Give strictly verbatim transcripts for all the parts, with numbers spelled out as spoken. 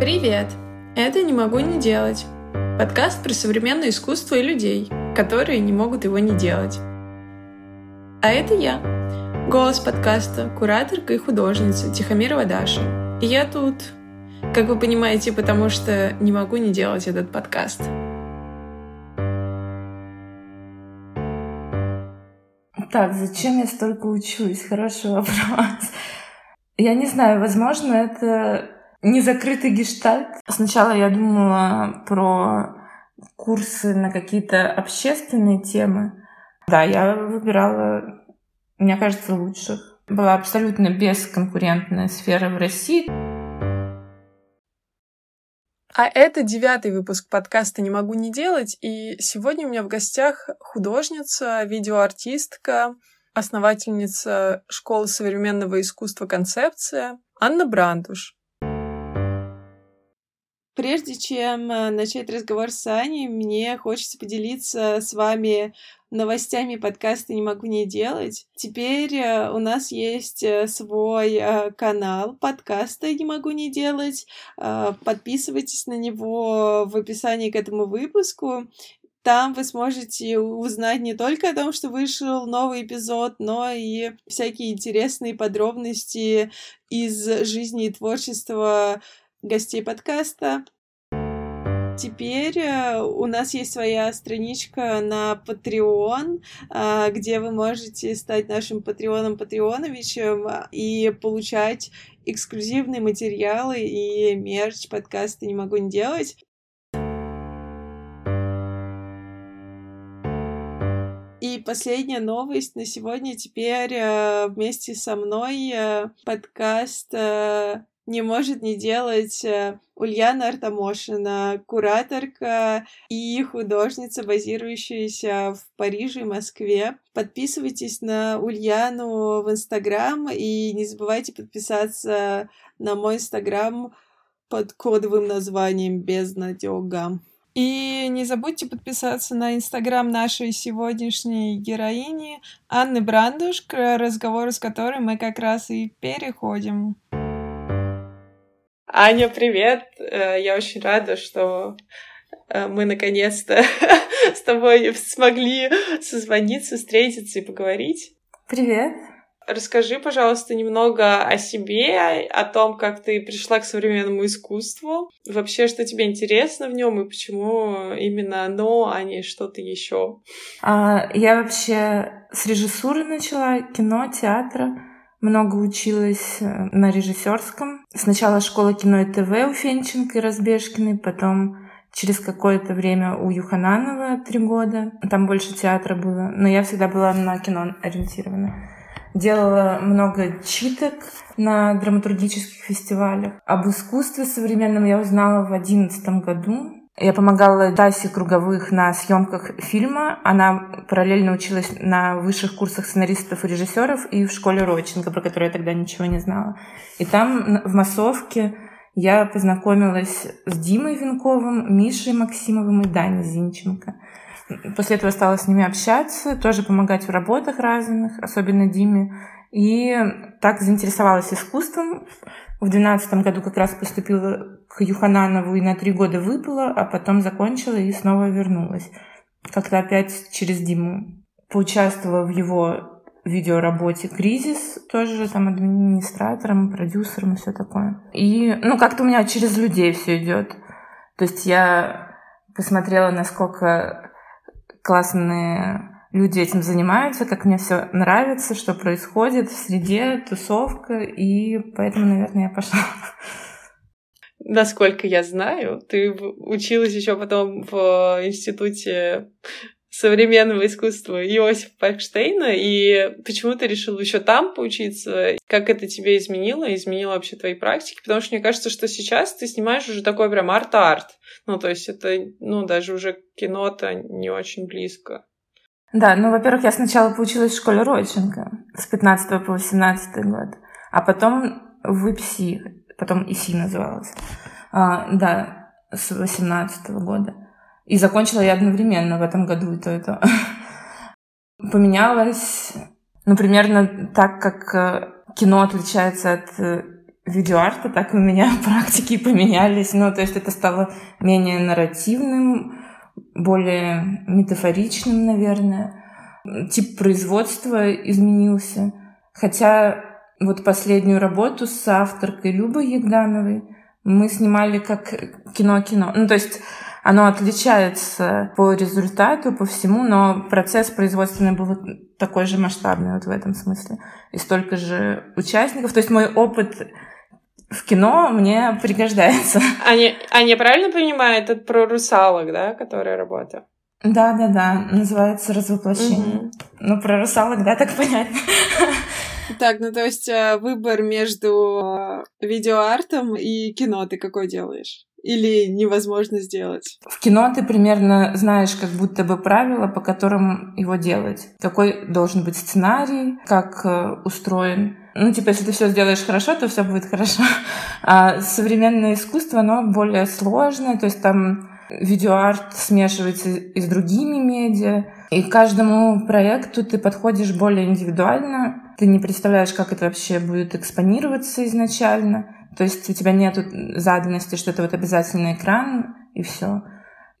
Привет! Это «Не могу не делать» — подкаст про современное искусство и людей, которые не могут его не делать. А это я, голос подкаста, кураторка и художница Тихомирова Даша. И я тут, как вы понимаете, потому что не могу не делать этот подкаст. Так, зачем я столько учусь? Хороший вопрос. Я не знаю, возможно, это незакрытый гештальт. Сначала я думала про курсы на какие-то общественные темы. Да, я выбирала, мне кажется, лучших. Была абсолютно бесконкурентная сфера в России. А это девятый выпуск подкаста «Не могу не делать», и сегодня у меня в гостях художница, видеоартистка, основательница Школы современного искусства «Концепция» Анна Брандуш. Прежде чем начать разговор с Аней, мне хочется поделиться с вами новостями подкаста «Не могу не делать». Теперь у нас есть свой канал подкаста «Не могу не делать». Подписывайтесь на него в описании к этому выпуску. Там вы сможете узнать не только о том, что вышел новый эпизод, но и всякие интересные подробности из жизни и творчества гостей подкаста. Теперь у нас есть своя страничка на Patreon, где вы можете стать нашим Патреоном Патреоновичем и получать эксклюзивные материалы и мерч подкаста «Не могу не делать». И последняя новость на сегодня. Теперь вместе со мной подкаст «Не может не делать» Ульяна Артамошина, кураторка и художница, базирующаяся в Париже и Москве. Подписывайтесь на Ульяну в Инстаграм и не забывайте подписаться на мой Инстаграм под кодовым названием «Без надёга». И не забудьте подписаться на Инстаграм нашей сегодняшней героини Анны Брандуш, к разговору с которой мы как раз и переходим. Аня, привет! Я очень рада, что мы наконец-то с тобой смогли созвониться, встретиться и поговорить. Привет! Расскажи, пожалуйста, немного о себе, о том, как ты пришла к современному искусству. Вообще, что тебе интересно в нем и почему именно оно, а не что-то еще? А, я вообще с режиссуры начала, кино, театра. Много училась на режиссерском. Сначала школа кино и ТВ у Фенченко и Разбежкиной, потом через какое-то время у Юхананова три года. Там больше театра было, но я всегда была на кино ориентирована. Делала много читок на драматургических фестивалях. Об искусстве современном я узнала в две тысячи одиннадцатом году. Я помогала Тасе Круговых на съемках фильма. Она параллельно училась на высших курсах сценаристов и режиссеров и в школе Родченко, про которую я тогда ничего не знала. И там в массовке я познакомилась с Димой Винковым, Мишей Максимовым и Даней Зинченко. После этого стала с ними общаться, тоже помогать в работах разных, особенно Диме. И так заинтересовалась искусством. В двенадцатом году как раз поступила к Юхананову и на три года выпала, а потом закончила и снова вернулась. Как-то опять через Диму. Поучаствовала в его видеоработе «Кризис», тоже там администратором, продюсером и все такое. И, ну, как-то у меня через людей все идет. То есть я посмотрела, насколько классные люди этим занимаются, как мне все нравится, что происходит в среде, тусовка, и поэтому, наверное, я пошла. Насколько я знаю, ты училась еще потом в Институте современного искусства Иосифа Пехштейна, и почему ты решила еще там поучиться? Как это тебе изменило? Изменило вообще твои практики? Потому что мне кажется, что сейчас ты снимаешь уже такой прям арт-арт. Ну, то есть это, ну, даже уже кино-то не очень близко. Да, ну, во-первых, я сначала поучилась в школе Родченко с пятнадцатого по восемнадцатый год, а потом в ИПСИ, потом ИСИ называлась, а, да, с восемнадцатого года. И закончила я одновременно в этом году и то, и то. Поменялось, ну, примерно так, как кино отличается от видеоарта, так и у меня практики поменялись. Ну, то есть это стало менее нарративным, более метафоричным, наверное. Тип производства изменился. Хотя вот последнюю работу с авторкой Любой Егдановой мы снимали как кино-кино. Ну, то есть оно отличается по результату, по всему, но процесс производственный был такой же масштабный вот в этом смысле. И столько же участников. То есть мой опыт в кино мне пригождается. Аня, Аня правильно понимаю, это про русалок, да, которая работа? Да-да-да, называется «Развоплощение». Угу. Ну, про русалок, да, так понятно. Так, ну то есть выбор между видеоартом и кино ты какой делаешь? Или невозможно сделать? В кино ты примерно знаешь как будто бы правила, по которым его делать. Какой должен быть сценарий, как устроен. Ну, типа, если ты все сделаешь хорошо, то все будет хорошо. А современное искусство, оно более сложное, то есть там видеоарт смешивается и с другими медиа. И к каждому проекту ты подходишь более индивидуально. Ты не представляешь, как это вообще будет экспонироваться изначально. То есть у тебя нет заданности, что это вот обязательно экран, и все.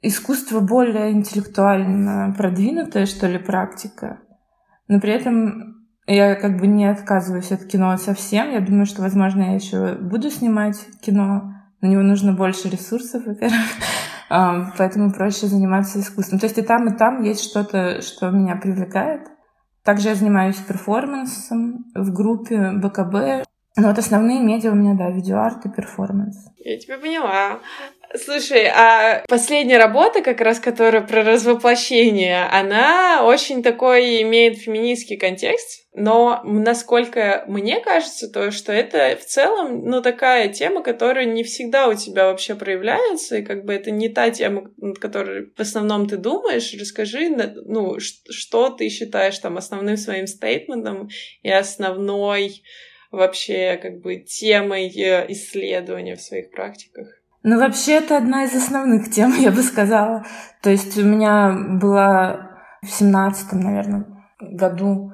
Искусство более интеллектуально продвинутая, что ли, практика. Но при этом я как бы не отказываюсь от кино совсем. Я думаю, что, возможно, я еще буду снимать кино. На него нужно больше ресурсов, во-первых. Поэтому проще заниматься искусством. То есть и там, и там есть что-то, что меня привлекает. Также я занимаюсь перформансом в группе бэ ка бэ. Ну вот основные медиа у меня, да, видеоарт и перформанс. Я тебя поняла. Слушай, а последняя работа, как раз которая про развоплощение, она очень такой имеет феминистский контекст, но насколько мне кажется, то, что это в целом, ну, такая тема, которая не всегда у тебя вообще проявляется, и как бы это не та тема, над которой в основном ты думаешь. Расскажи, ну, что ты считаешь там основным своим стейтментом и основной вообще как бы темой исследования в своих практиках? Ну, вообще, это одна из основных тем, я бы сказала. То есть у меня была в семнадцатом, наверное, году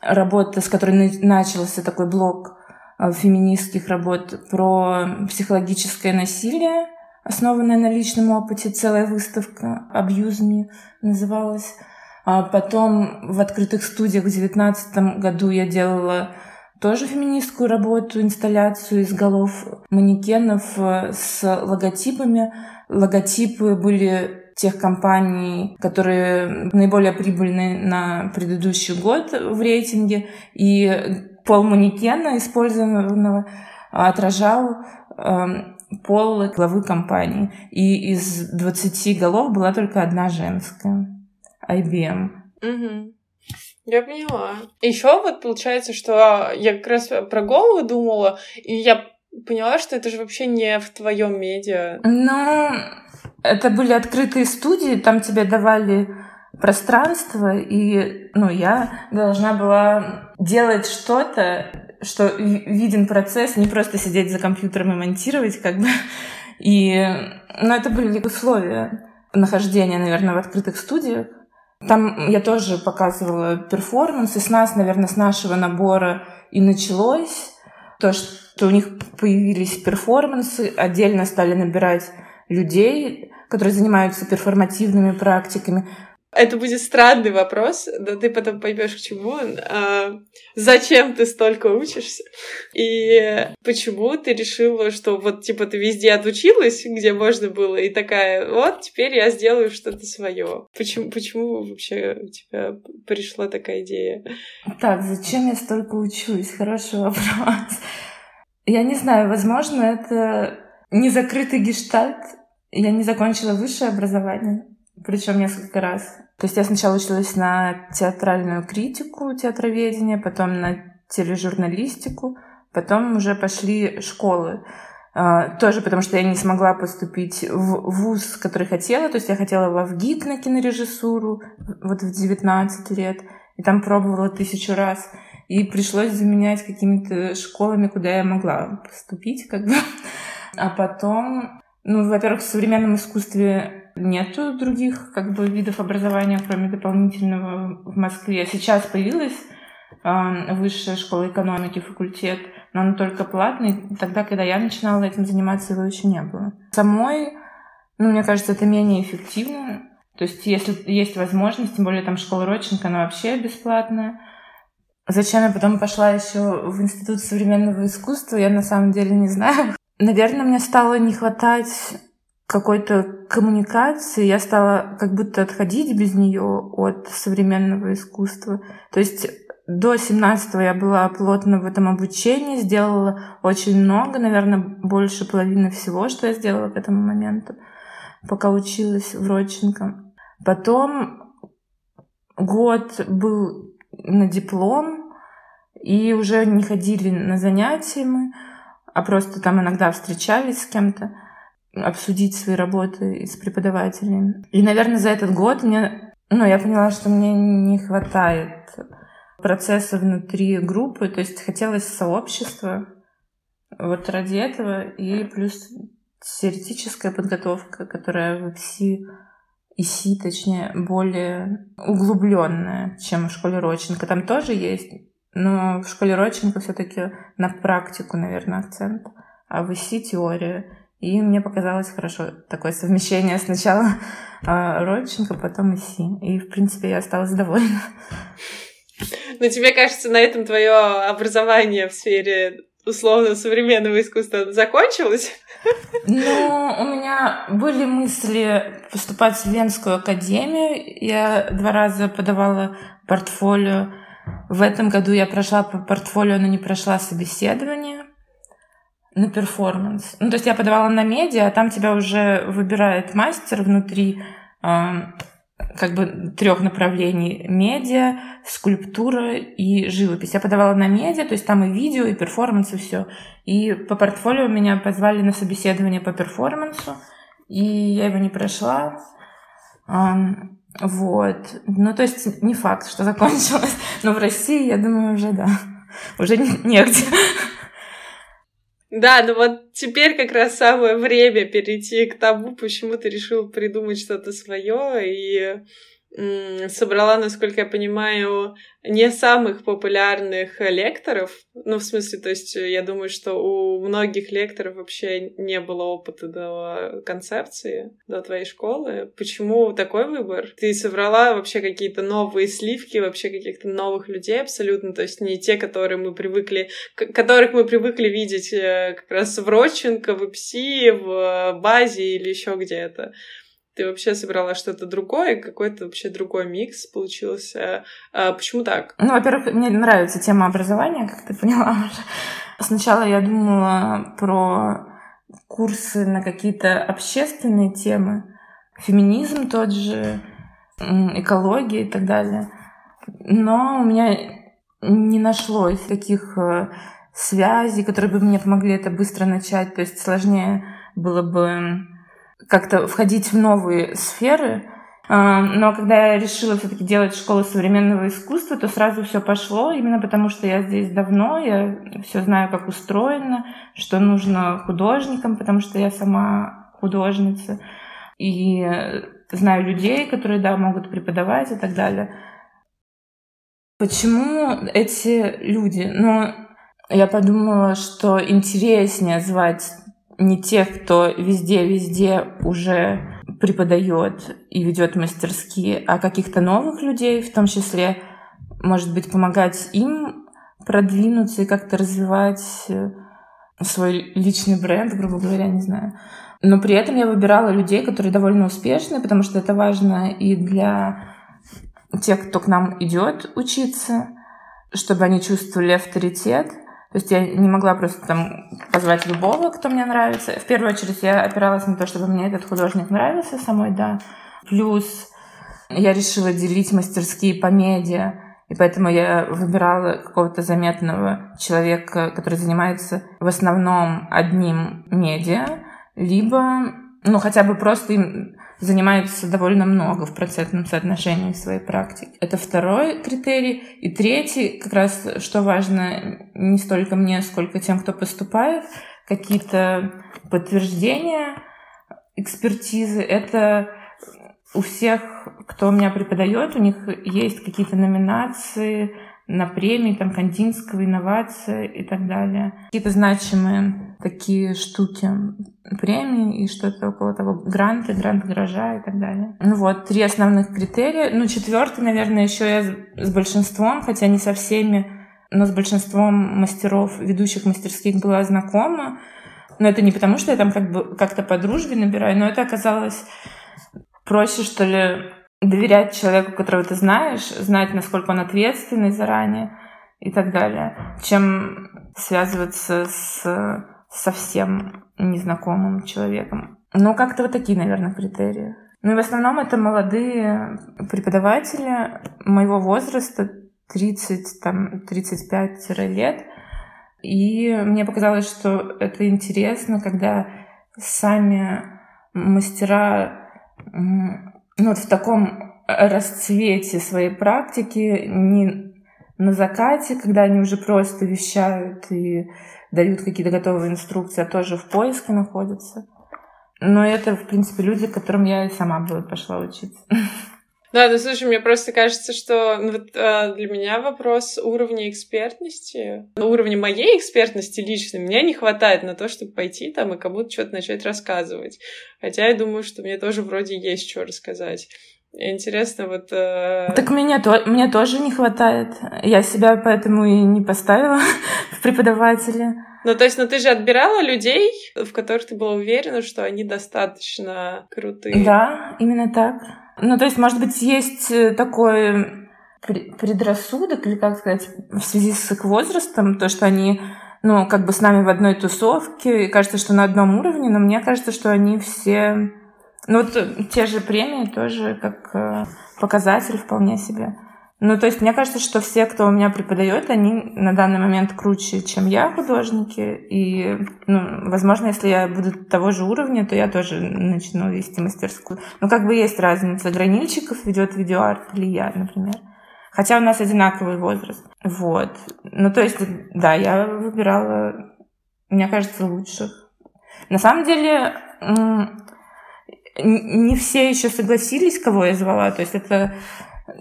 работа, с которой начался такой блок феминистских работ про психологическое насилие, основанное на личном опыте. Целая выставка «Abuse Me» называлась. А потом в открытых студиях в девятнадцатом году я делала тоже феминистскую работу, инсталляцию из голов манекенов с логотипами. Логотипы были тех компаний, которые наиболее прибыльны на предыдущий год в рейтинге, и пол манекена, использованного, отражал пол главы компании. И из двадцати голов была только одна женская — ай би эм. Mm-hmm. Я поняла. Еще вот получается, что я как раз про голову думала, и я поняла, что это же вообще не в твоем медиа. Ну, это были открытые студии, там тебе давали пространство, и, ну, я должна была делать что-то, что виден процесс, не просто сидеть за компьютером и монтировать, как бы. И, ну, это были условия нахождения, наверное, в открытых студиях. Там я тоже показывала перформанс, и с нас, наверное, с нашего набора и началось то, что у них появились перформансы, отдельно стали набирать людей, которые занимаются перформативными практиками. Это будет странный вопрос, да ты потом поймешь, к чему. А зачем ты столько учишься? И почему ты решила, что вот типа ты везде отучилась, где можно было, и такая, вот теперь я сделаю что-то свое. Почему, почему вообще у тебя пришла такая идея? Так, зачем я столько учусь? Хороший вопрос. Я не знаю, возможно, это незакрытый гештальт. Я не закончила высшее образование. Причем несколько раз. То есть я сначала училась на театральную критику, театроведение, потом на тележурналистику, потом уже пошли школы. Тоже потому, что я не смогла поступить в вуз, который хотела. То есть я хотела во ВГИК на кинорежиссуру вот в девятнадцать лет. И там пробовала тысячу раз. И пришлось заменять какими-то школами, куда я могла поступить, как бы. А потом, ну, во-первых, в современном искусстве нету других как бы видов образования, кроме дополнительного в Москве. Сейчас появилась э, высшая школа экономики, факультет, но он только платный. Тогда, когда я начинала этим заниматься, его еще не было. Самой, ну, мне кажется, это менее эффективно. То есть, если есть возможность, тем более там школа Родченко, она вообще бесплатная. Зачем я потом пошла еще в Институт современного искусства, я на самом деле не знаю. Наверное, мне стало не хватать какой-то коммуникации, я стала как будто отходить без нее от современного искусства. То есть до семнадцатого я была плотно в этом обучении, сделала очень много, наверное, больше половины всего, что я сделала к этому моменту, пока училась в Родченко. Потом год был на диплом, и уже не ходили на занятия мы, а просто там иногда встречались с кем-то, обсудить свои работы с преподавателями. И, наверное, за этот год мне, ну, я поняла, что мне не хватает процесса внутри группы, то есть хотелось сообщества вот ради этого, и плюс теоретическая подготовка, которая в ИПСИ, ИСИ, точнее, более углубленная, чем в школе Родченко. Там тоже есть, но в школе Родченко все-таки на практику, наверное, акцент, а в ИСИ теория. И мне показалось хорошо такое совмещение сначала э, Родченко, потом ИСИ. И, в принципе, я осталась довольна. Но тебе кажется, на этом твое образование в сфере условно-современного искусства закончилось? Ну, у меня были мысли поступать в Ленскую академию. Я два раза подавала портфолио. В этом году я прошла по портфолио, но не прошла собеседование. На перформанс. Ну, то есть я подавала на медиа, а там тебя уже выбирает мастер внутри э, как бы трех направлений: медиа, скульптура и живопись. Я подавала на медиа, то есть там и видео, и перформанс, и все. И по портфолио меня позвали на собеседование по перформансу, и я его не прошла. Э, вот. Ну, то есть не факт, что закончилось, но в России, я думаю, уже да. Уже негде. Да, ну вот теперь как раз самое время перейти к тому, почему ты решил придумать что-то свое и м- собрала, насколько я понимаю, не самых популярных лекторов. Ну, в смысле, то есть я думаю, что у многих лекторов вообще не было опыта до концепции, до твоей школы. Почему такой выбор? Ты собрала вообще какие-то новые сливки, вообще каких-то новых людей абсолютно, то есть не те, которые мы привыкли, к- которых мы привыкли видеть как раз в Родченко, в ИПСИ, в Базе или еще где-то. Ты вообще собрала что-то другое, какой-то вообще другой микс получился. А почему так? Ну, во-первых, мне нравится тема образования, как ты поняла уже. Сначала я думала про курсы на какие-то общественные темы. Феминизм тот же, экология и так далее. Но у меня не нашлось таких связей, которые бы мне помогли это быстро начать. То есть сложнее было бы как-то входить в новые сферы. Но когда я решила все-таки делать школу современного искусства, то сразу все пошло, именно потому что я здесь давно, я все знаю, как устроено, что нужно художникам, потому что я сама художница, и знаю людей, которые, да, могут преподавать и так далее. Почему эти люди? Ну, я подумала, что интереснее звать не тех, кто везде-везде уже преподает и ведет мастерские, а каких-то новых людей, в том числе, может быть, помогать им продвинуться и как-то развивать свой личный бренд, грубо говоря, не знаю. Но при этом я выбирала людей, которые довольно успешны, потому что это важно и для тех, кто к нам идет учиться, чтобы они чувствовали авторитет. То есть я не могла просто там позвать любого, кто мне нравится. В первую очередь я опиралась на то, чтобы мне этот художник нравился самой, да. Плюс я решила делить мастерские по медиа, и поэтому я выбирала какого-то заметного человека, который занимается в основном одним медиа, либо, ну, хотя бы просто им занимается довольно много в процентном соотношении в своей практике. Это второй критерий. И третий, как раз, что важно не столько мне, сколько тем, кто поступает, какие-то подтверждения экспертизы. Это у всех, кто у меня преподает, у них есть какие-то номинации на премии, там, Кандинского, инновации и так далее. Какие-то значимые такие штуки, премии и что-то около того, гранты, гранты гаража и так далее. Ну вот, три основных критерия. Ну, четвертый, наверное, еще я с большинством, хотя не со всеми, но с большинством мастеров, ведущих мастерских была знакома. Но это не потому, что я там как бы как-то по дружбе набираю, но это оказалось проще, что ли, доверять человеку, которого ты знаешь, знать, насколько он ответственный заранее и так далее, чем связываться с совсем незнакомым человеком. Ну, как-то вот такие, наверное, критерии. Ну, и в основном это молодые преподаватели моего возраста, тридцать, там, тридцать пять лет. И мне показалось, что это интересно, когда сами мастера... Ну, вот в таком расцвете своей практики, не на закате, когда они уже просто вещают и дают какие-то готовые инструкции, а тоже в поиске находятся. Но это, в принципе, люди, к которым я и сама бы пошла учиться. Да, ну слушай, мне просто кажется, что ну, вот, э, для меня вопрос уровня экспертности, ну, уровня моей экспертности лично, меня не хватает на то, чтобы пойти там и кому-то что-то начать рассказывать. Хотя я думаю, что мне тоже вроде есть что рассказать. Интересно, вот... Э... Так меня то... мне тоже не хватает. Я себя поэтому и не поставила в преподавателя. Ну, то есть, ну ты же отбирала людей, в которых ты была уверена, что они достаточно крутые. Да, именно так. Ну, то есть, может быть, есть такой предрассудок, или, как сказать, в связи с их возрастом, то, что они, ну, как бы с нами в одной тусовке, и кажется, что на одном уровне, но мне кажется, что они все... Ну, вот те же премии тоже как показатель вполне себе. Ну, то есть, мне кажется, что все, кто у меня преподает, они на данный момент круче, чем я, художники. И, ну, возможно, если я буду того же уровня, то я тоже начну вести мастерскую. Ну, как бы есть разница. Гранильщиков ведет видеоарт или я, например. Хотя у нас одинаковый возраст. Вот. Ну, то есть, да, я выбирала, мне кажется, лучших. На самом деле... Не все еще согласились, кого я звала. То есть это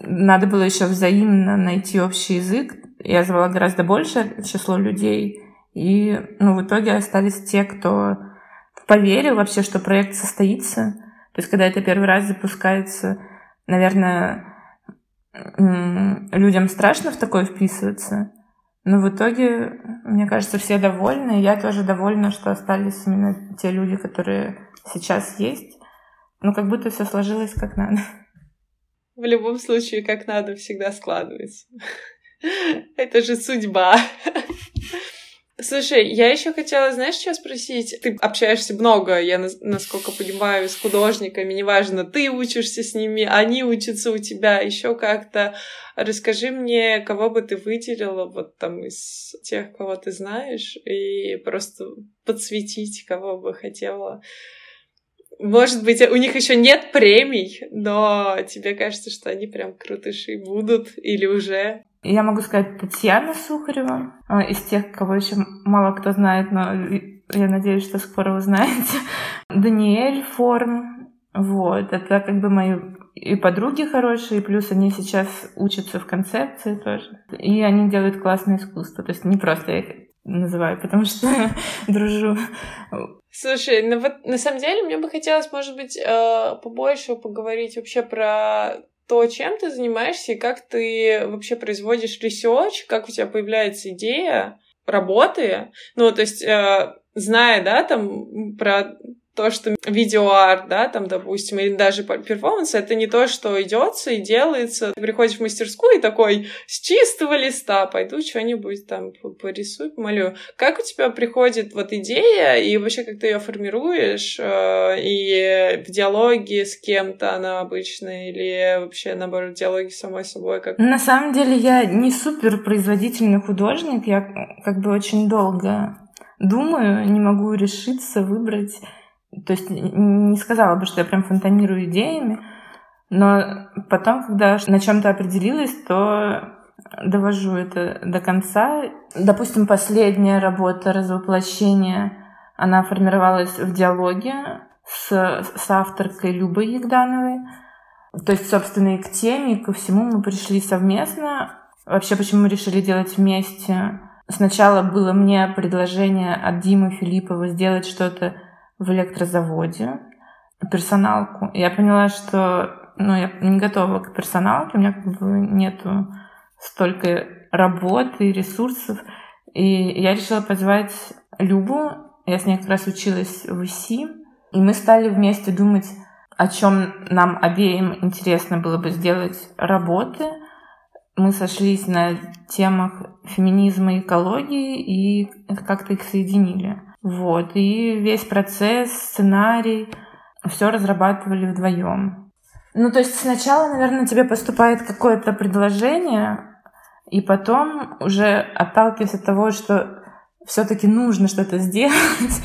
надо было еще взаимно найти общий язык. Я звала гораздо большее число людей. И ну, в итоге остались те, кто поверил вообще, что проект состоится. То есть когда это первый раз запускается, наверное, людям страшно в такое вписываться. Но в итоге, мне кажется, все довольны. И я тоже довольна, что остались именно те люди, которые сейчас есть. Ну, как будто все сложилось как надо. В любом случае, как надо, всегда складывается. Это же судьба. Слушай, я еще хотела, знаешь, что спросить? Ты общаешься много, я, насколько понимаю, с художниками, неважно, ты учишься с ними, они учатся у тебя, еще как-то. Расскажи мне, кого бы ты выделила вот там из тех, кого ты знаешь, и просто подсветить, кого бы хотела. Может быть, у них еще нет премий, но тебе кажется, что они прям крутыши будут или уже? Я могу сказать Татьяна Сухарева, из тех, кого еще мало кто знает, но я надеюсь, что скоро узнаете. Даниэль Форм, вот, это как бы мои и подруги хорошие, плюс они сейчас учатся в Концепции тоже, и они делают классное искусство, то есть не просто я их называю, потому что дружу. Слушай, ну вот на самом деле мне бы хотелось, может быть, побольше поговорить вообще про то, чем ты занимаешься и как ты вообще производишь ресерч, как у тебя появляется идея работы. Ну, то есть, зная, да, там, про то, что видеоарт, да, там, допустим, или даже перформанс, это не то, что идется и делается. Ты приходишь в мастерскую и такой, с чистого листа пойду что-нибудь там порисую, помолю. Как у тебя приходит вот идея, и вообще как ты ее формируешь, и в диалоге с кем-то она обычно, или вообще, наоборот, в диалоге с самой собой? Как... На самом деле я не суперпроизводительный художник, я как бы очень долго думаю, не могу решиться выбрать. То есть не сказала бы, что я прям фонтанирую идеями, но потом, когда на чем-то определилась, то довожу это до конца. Допустим, последняя работа «Развоплощение», она формировалась в диалоге с, с авторкой Любой Егдановой. То есть, собственно, и к теме, и ко всему мы пришли совместно. Вообще, почему мы решили делать вместе? Сначала было мне предложение от Димы Филиппова сделать что-то в Электрозаводе, персоналку. Я поняла, что ну, я не готова к персоналке, у меня как бы нету столько работы и ресурсов. И я решила позвать Любу, я с ней как раз училась в ИСИ, и мы стали вместе думать, о чем нам обеим интересно было бы сделать работы. Мы сошлись на темах феминизма и экологии и как-то их соединили. Вот. И весь процесс, сценарий, все разрабатывали вдвоем. Ну, то есть сначала, наверное, тебе поступает какое-то предложение, и потом уже отталкиваясь от того, что все-таки нужно что-то сделать,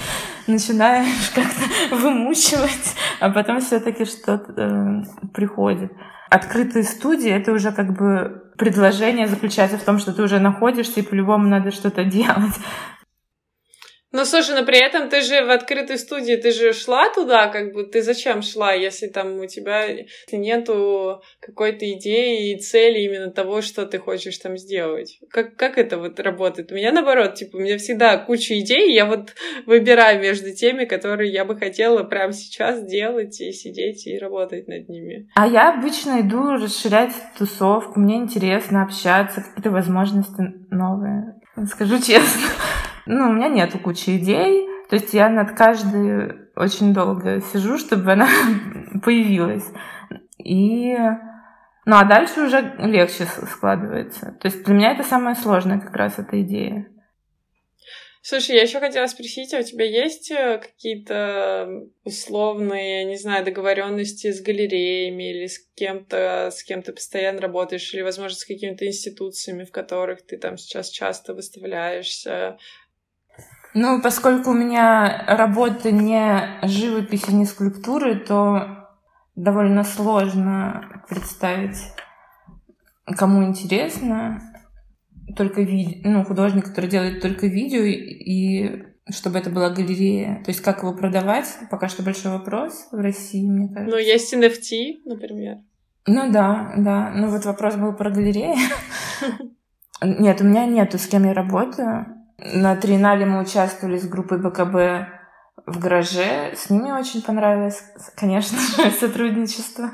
начинаешь как-то вымучивать, а потом все-таки что-то э, приходит. Открытые студии — это уже как бы предложение заключается в том, что ты уже находишься, и по-любому надо что-то делать. Ну, слушай, но при этом ты же в открытой студии, ты же шла туда, как бы, ты зачем шла, если там у тебя нету какой-то идеи и цели именно того, что ты хочешь там сделать? Как, как это вот работает? У меня наоборот, типа, у меня всегда куча идей, я вот выбираю между теми, которые я бы хотела прямо сейчас делать и сидеть и работать над ними. А я обычно иду расширять тусовку, мне интересно общаться, какие-то возможности новые, скажу честно. Ну, у меня нету кучи идей, то есть я над каждой очень долго сижу, чтобы она появилась. И... Ну, а дальше уже легче складывается. То есть для меня это самое сложное как раз, эта идея. Слушай, я еще хотела спросить, а у тебя есть какие-то условные, я не знаю, договоренности с галереями или с кем-то, с кем ты постоянно работаешь, или, возможно, с какими-то институциями, в которых ты там сейчас часто выставляешься? Ну, поскольку у меня работа не живописи, не скульптуры, то довольно сложно представить, кому интересно, только ви... ну, художник, который делает только видео, и чтобы это была галерея. То есть как его продавать, пока что большой вопрос в России, мне кажется. Ну, есть эн эф ти, например. Ну да, да. Ну вот вопрос был про галереи. Нет, у меня нету, с кем я работаю. На триеннале мы участвовали с группой БКБ в гараже. С ними очень понравилось, конечно же, сотрудничество.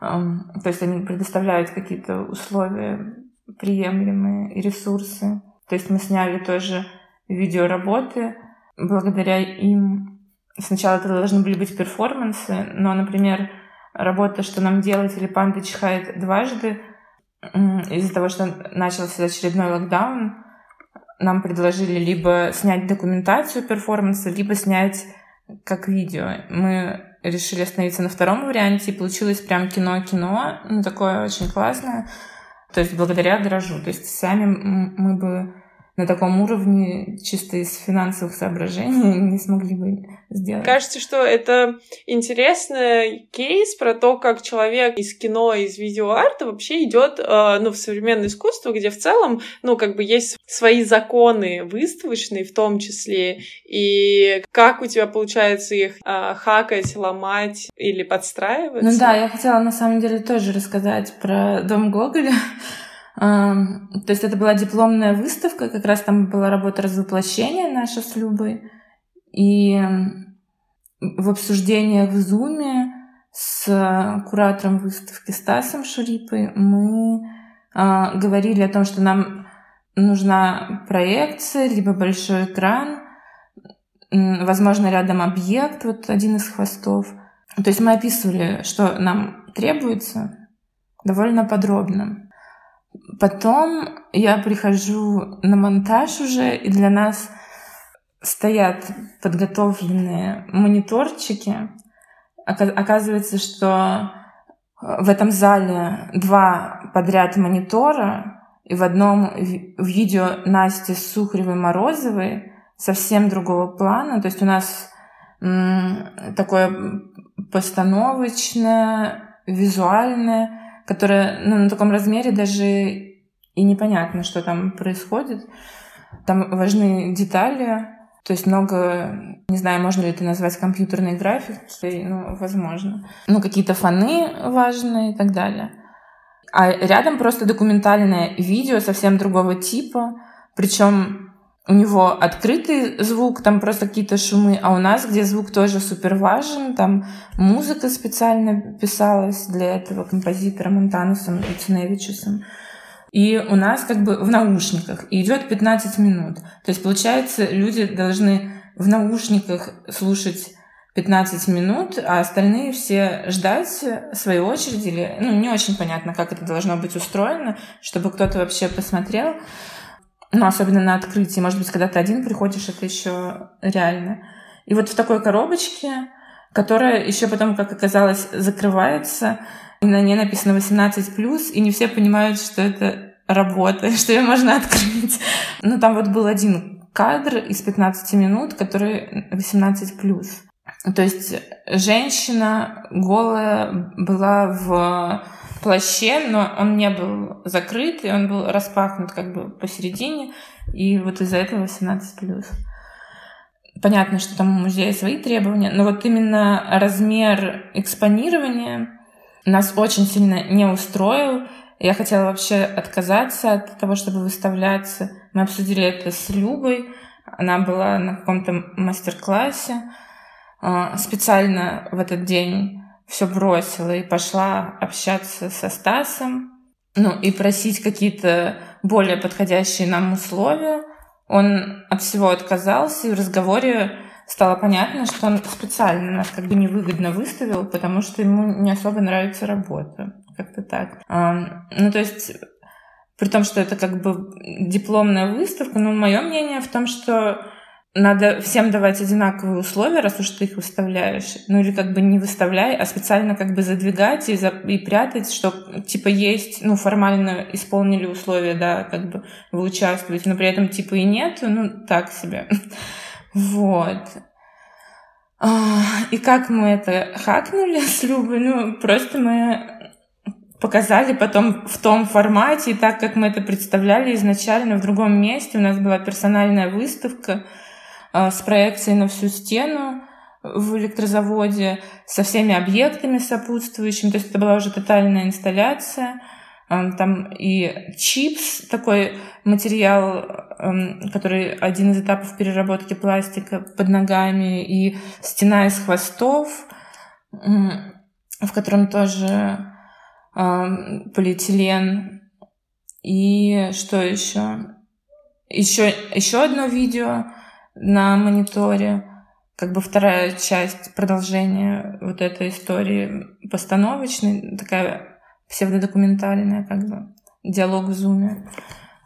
То есть они предоставляют какие-то условия приемлемые ресурсы. То есть мы сняли тоже видеоработы. Благодаря им сначала это должны были быть перформансы, но, например, работа «Что нам делать» или «Пампич хайт» дважды из-за того, что начался очередной локдаун, нам предложили либо снять документацию перформанса, либо снять как видео. Мы решили остановиться на втором варианте, и получилось прям кино-кино, ну, такое очень классное. То есть благодаря гаражу. То есть сами мы бы на таком уровне чисто из финансовых соображений не смогли бы сделать. Кажется, что это интересный кейс про то, как человек из кино, из видеоарта вообще идет, ну, в современное искусство, где в целом, ну, как бы есть свои законы выставочные в том числе, и как у тебя получается их хакать, ломать или подстраивать. Ну да, я хотела на самом деле тоже рассказать про Дом Гоголя. То есть это была дипломная выставка, как раз там была работа «Развоплощение» наша с Любой. И в обсуждениях в Зуме с куратором выставки Стасом Шурипой мы говорили о том, что нам нужна проекция, либо большой экран, возможно, рядом объект, вот один из хвостов. То есть мы описывали, что нам требуется, довольно подробно. Потом я прихожу на монтаж уже, и для нас стоят подготовленные мониторчики. Оказывается, что в этом зале два подряд монитора, и в одном видео Насти Сухаревой-Морозовой совсем другого плана. То есть у нас такое постановочное, визуальное, которая, ну, на таком размере даже и непонятно, что там происходит. Там важны детали, то есть много, не знаю, можно ли это назвать компьютерной графикой, ну, возможно. Ну, какие-то фоны важные и так далее. А рядом просто документальное видео совсем другого типа. Причем у него открытый звук, там просто какие-то шумы, а у нас, где звук тоже супер важен, там музыка специально писалась для этого композитором Антанусом и Циневичусом. И у нас как бы в наушниках. И идет пятнадцать минут. То есть, получается, люди должны в наушниках слушать пятнадцать минут, а остальные все ждать своей очереди. Или, ну, не очень понятно, как это должно быть устроено, чтобы кто-то вообще посмотрел. Ну, особенно на открытии. Может быть, когда ты один приходишь, это еще реально. И вот в такой коробочке, которая еще потом, как оказалось, закрывается, и на ней написано восемнадцать плюс, и не все понимают, что это работа, что ее можно открыть. Но там вот был один кадр из пятнадцати минут, который восемнадцать плюс. То есть женщина голая была в плаще, но он не был закрыт, и он был распахнут как бы посередине, и вот из-за этого восемнадцать плюс. Понятно, что там у музея свои требования, но вот именно размер экспонирования нас очень сильно не устроил. Я хотела вообще отказаться от того, чтобы выставляться. Мы обсудили это с Любой. Она была на каком-то мастер-классе. Специально в этот день все бросила и пошла общаться со Стасом. Ну и просить какие-то более подходящие нам условия. Он от всего отказался, и в разговоре стало понятно, что он специально нас как бы невыгодно выставил, потому что ему не особо нравится работа. Как-то так. А, ну, то есть, при том, что это как бы дипломная выставка, но мое мнение в том, что надо всем давать одинаковые условия, раз уж ты их выставляешь. Ну, или как бы не выставляй, а специально как бы задвигать и, за... и прятать, что типа есть, ну, формально исполнили условия, да, как бы вы участвуете, но при этом типа и нет, ну, так себе. Вот. И как мы это хакнули с Любой? Ну, просто мы показали потом в том формате, и так, как мы это представляли изначально в другом месте. У нас была персональная выставка с проекцией на всю стену в Электрозаводе, со всеми объектами сопутствующими. То есть это была уже тотальная инсталляция. Там и чипс, такой материал, который один из этапов переработки пластика под ногами, и стена из хвостов, в котором тоже полиэтилен. И что еще? Еще, еще одно видео на мониторе, как бы вторая часть продолжения вот этой истории постановочной, такая псевдодокументальная, как бы, диалог в зуме.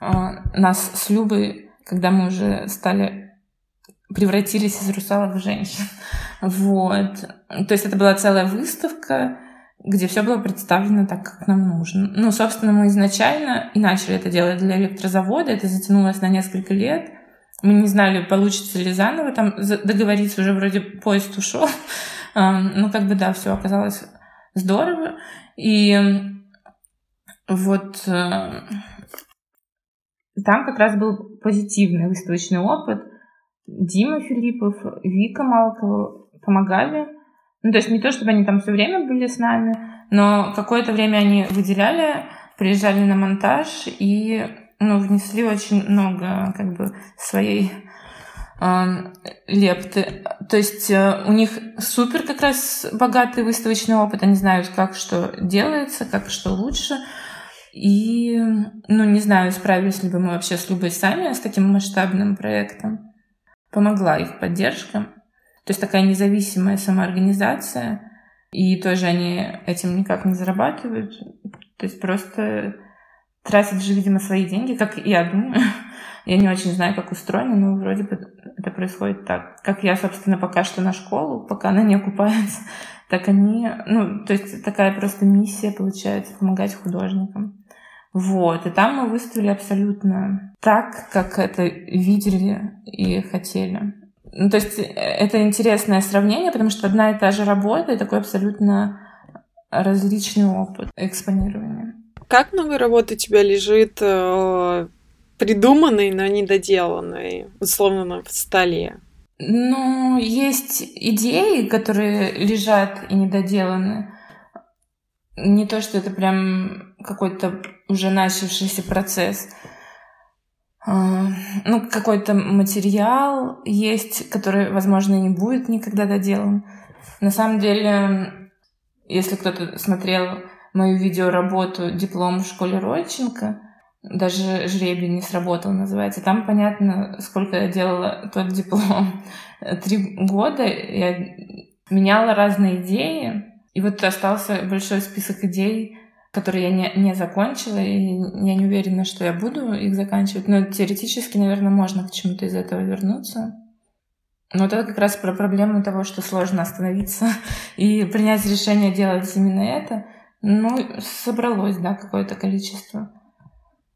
Нас с Любой, когда мы уже стали, превратились из русалок в женщин. Вот. То есть это была целая выставка, где все было представлено так, как нам нужно. Ну, собственно, мы изначально и начали это делать для Электрозавода, это затянулось на несколько лет. Мы не знали, получится ли заново там договориться, уже вроде поезд ушел. Ну, как бы, да, все оказалось здорово. И вот э, там как раз был позитивный выставочный опыт. Дима Филиппов, Вика Малкова помогали. Ну, то есть не то, чтобы они там все время были с нами, но какое-то время они выделяли, приезжали на монтаж и, ну, внесли очень много как бы своей лепты. То есть у них супер как раз богатый выставочный опыт. Они знают, как что делается, как что лучше. И, ну, не знаю, справились ли бы мы вообще с Любой сами с таким масштабным проектом. Помогла их поддержка. То есть такая независимая самоорганизация. И тоже они этим никак не зарабатывают. То есть просто тратят же, видимо, свои деньги, как я думаю. Я не очень знаю, как устроено, но вроде бы это происходит так. Как я, собственно, пока что на школу, пока она не окупается, так они... Ну, то есть такая просто миссия получается — помогать художникам. Вот. И там мы выставили абсолютно так, как это видели и хотели. Ну, то есть это интересное сравнение, потому что одна и та же работа и такой абсолютно различный опыт экспонирования. Как много работы у тебя лежит придуманной, но недоделанной, условно, в столе? Ну, есть идеи, которые лежат и недоделаны. не то, что это прям какой-то уже начавшийся процесс. Ну, какой-то материал есть, который, возможно, не будет никогда доделан. На самом деле, если кто-то смотрел мою видеоработу «Диплом в школе Родченко», даже «Жребий не сработал» называется, там понятно, сколько я делала тот диплом. Три года я меняла разные идеи, и вот остался большой список идей, которые я не, не закончила, и я не уверена, что я буду их заканчивать. Но теоретически, наверное, можно к чему-то из этого вернуться. Но вот это как раз про проблему того, что сложно остановиться и принять решение делать именно это. Ну, собралось, да, какое-то количество.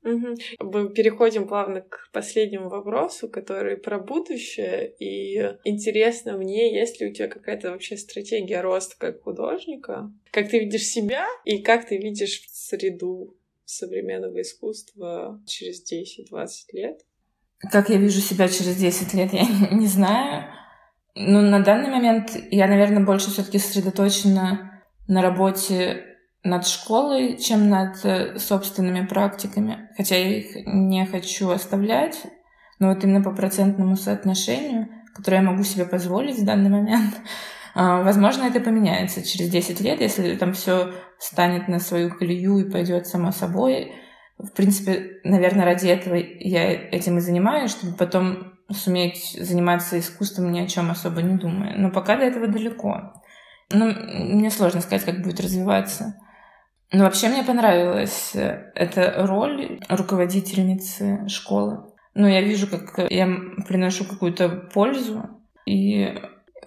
Угу. Мы переходим плавно к последнему вопросу, который про будущее. И интересно мне, есть ли у тебя какая-то вообще стратегия роста как художника? Как ты видишь себя и как ты видишь среду современного искусства через десять-двадцать лет? Как я вижу себя через десять лет, я не знаю. Но на данный момент я, наверное, больше все-таки сосредоточена на работе над школой, чем над собственными практиками. Хотя я их не хочу оставлять, но вот именно по процентному соотношению, которое я могу себе позволить в данный момент, возможно, это поменяется через десять лет, если там все станет на свою колею и пойдет само собой. В принципе, наверное, ради этого я этим и занимаюсь, чтобы потом суметь заниматься искусством, ни о чем особо не думая. Но пока до этого далеко. Ну, мне сложно сказать, как будет развиваться. Но вообще мне понравилась эта роль руководительницы школы. Ну, я вижу, как я приношу какую-то пользу, и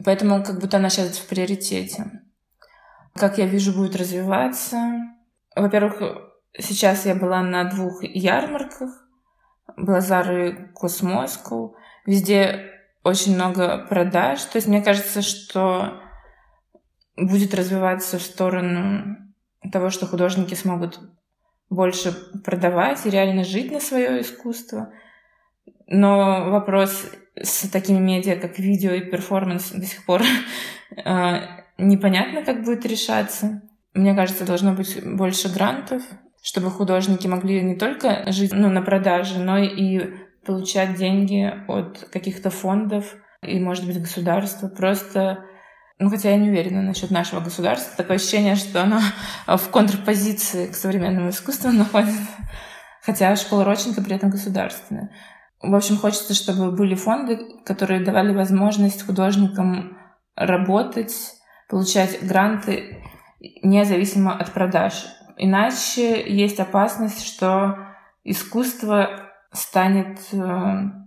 поэтому как будто она сейчас в приоритете. Как я вижу, будет развиваться. Во-первых, сейчас я была на двух ярмарках, Блазары, Космоску. Везде очень много продаж. То есть мне кажется, что будет развиваться в сторону того, что художники смогут больше продавать и реально жить на свое искусство. Но вопрос с такими медиа, как видео и перформанс, до сих пор непонятно, как будет решаться. Мне кажется, должно быть больше грантов, чтобы художники могли не только жить, ну, на продаже, но и получать деньги от каких-то фондов и, может быть, государства. Просто... Ну, хотя я не уверена насчет нашего государства. Такое ощущение, что оно в контрпозиции к современному искусству находится. Хотя школа Родченко при этом государственная. В общем, хочется, чтобы были фонды, которые давали возможность художникам работать, получать гранты, независимо от продаж. Иначе есть опасность, что искусство станет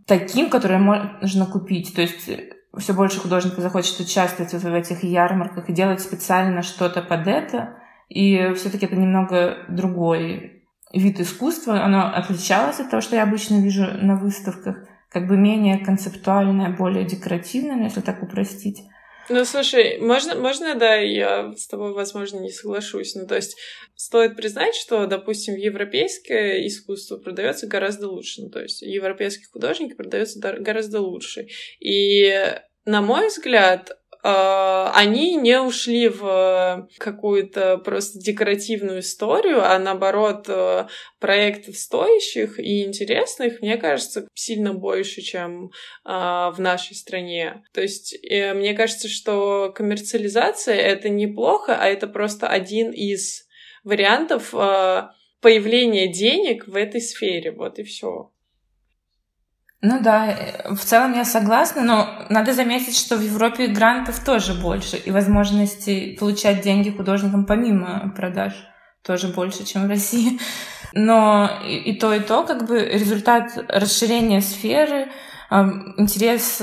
таким, которое можно купить. То есть... Все больше художников захочет участвовать в этих ярмарках и делать специально что-то под это. И все-таки это немного другой вид искусства. Оно отличалось от того, что я обычно вижу на выставках. Как бы менее концептуальное, более декоративное, если так упростить. Ну, слушай, можно, можно, да, я с тобой, возможно, не соглашусь. Ну, то есть, стоит признать, что, допустим, европейское искусство продается гораздо лучше. Ну, то есть, европейские художники продаются гораздо лучше. И, на мой взгляд, они не ушли в какую-то просто декоративную историю, а наоборот, проектов стоящих и интересных, мне кажется, сильно больше, чем в нашей стране. То есть мне кажется, что коммерциализация — это неплохо, а это просто один из вариантов появления денег в этой сфере. Вот и все. Ну да, в целом я согласна, но надо заметить, что в Европе грантов тоже больше, и возможностей получать деньги художникам помимо продаж тоже больше, чем в России. Но и то, и то, как бы результат расширения сферы, интерес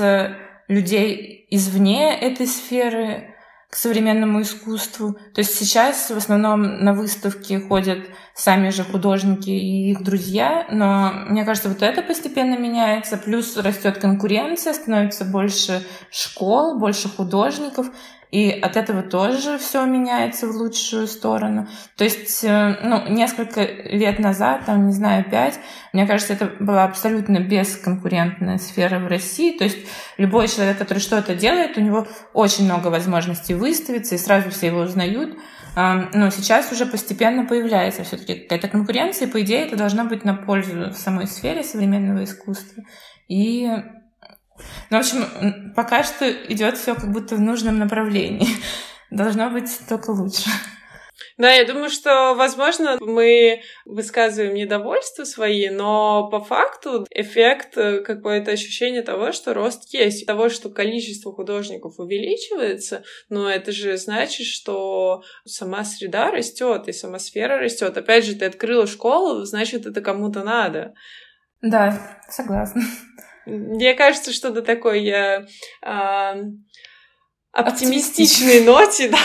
людей извне этой сферы к современному искусству. То есть сейчас в основном на выставки ходят сами же художники и их друзья, но мне кажется, вот это постепенно меняется, плюс растет конкуренция, становится больше школ, больше художников, и от этого тоже все меняется в лучшую сторону. То есть, ну, несколько лет назад, там, не знаю, пять, мне кажется, это была абсолютно бесконкурентная сфера в России. То есть любой человек, который что-то делает, у него очень много возможностей выставиться, и сразу все его узнают. Но сейчас уже постепенно появляется все-таки какая-то конкуренция, и, по идее, это должно быть на пользу самой сфере современного искусства. И, ну, в общем, пока что идет все как будто в нужном направлении. Должно быть только лучше. Да, я думаю, что, возможно, мы высказываем недовольство свои, но по факту эффект, какое-то ощущение того, что рост есть, того, что количество художников увеличивается, но это же значит, что сама среда растет и сама сфера растет. Опять же, ты открыла школу, значит, это кому-то надо. Да, согласна. Мне кажется, что до такой я а, оптимистичной ноте, да,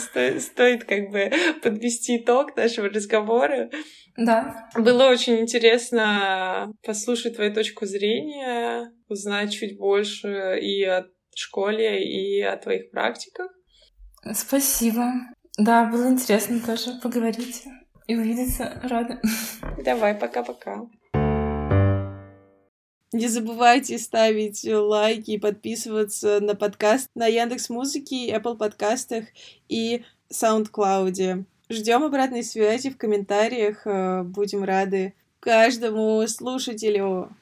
стоит, стоит как бы подвести итог нашего разговора. Да. Было очень интересно послушать твою точку зрения, узнать чуть больше и о школе, и о твоих практиках. Спасибо. Да, было интересно тоже поговорить и увидеться. Рада. Давай, пока-пока. Не забывайте ставить лайки и подписываться на подкаст на Яндекс.Музыке, Apple подкастах и SoundCloud. Ждем обратной связи в комментариях. Будем рады каждому слушателю.